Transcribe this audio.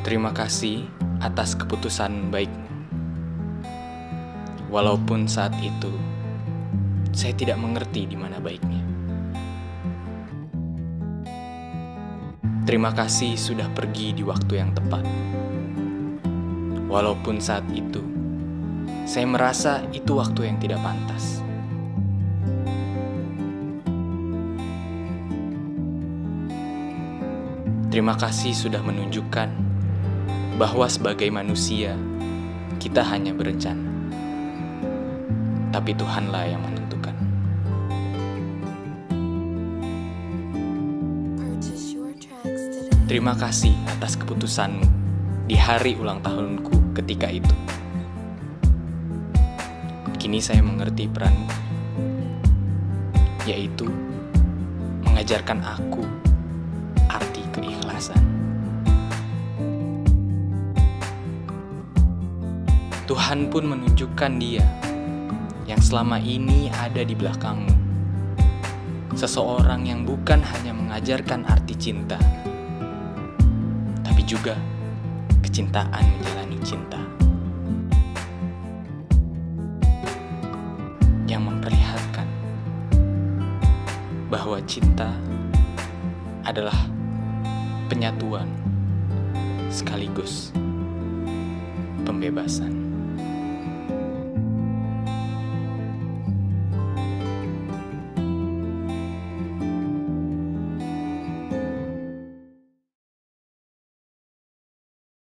Terima kasih atas keputusan baikmu. Walaupun saat itu saya tidak mengerti di mana baiknya. Terima kasih sudah pergi di waktu yang tepat. Walaupun saat itu saya merasa itu waktu yang tidak pantas. Terima kasih sudah menunjukkan bahwa sebagai manusia kita hanya berencana, tapi Tuhanlah yang menentukan. Terima kasih atas keputusanmu di hari ulang tahunku ketika itu. Kini saya mengerti peranmu, yaitu mengajarkan aku arti keikhlasan. Tuhan pun menunjukkan Dia yang selama ini ada di belakangmu, seseorang yang bukan hanya mengajarkan arti cinta, tapi juga kecintaan menjalani cinta, yang memperlihatkan bahwa cinta adalah penyatuan sekaligus pembebasan.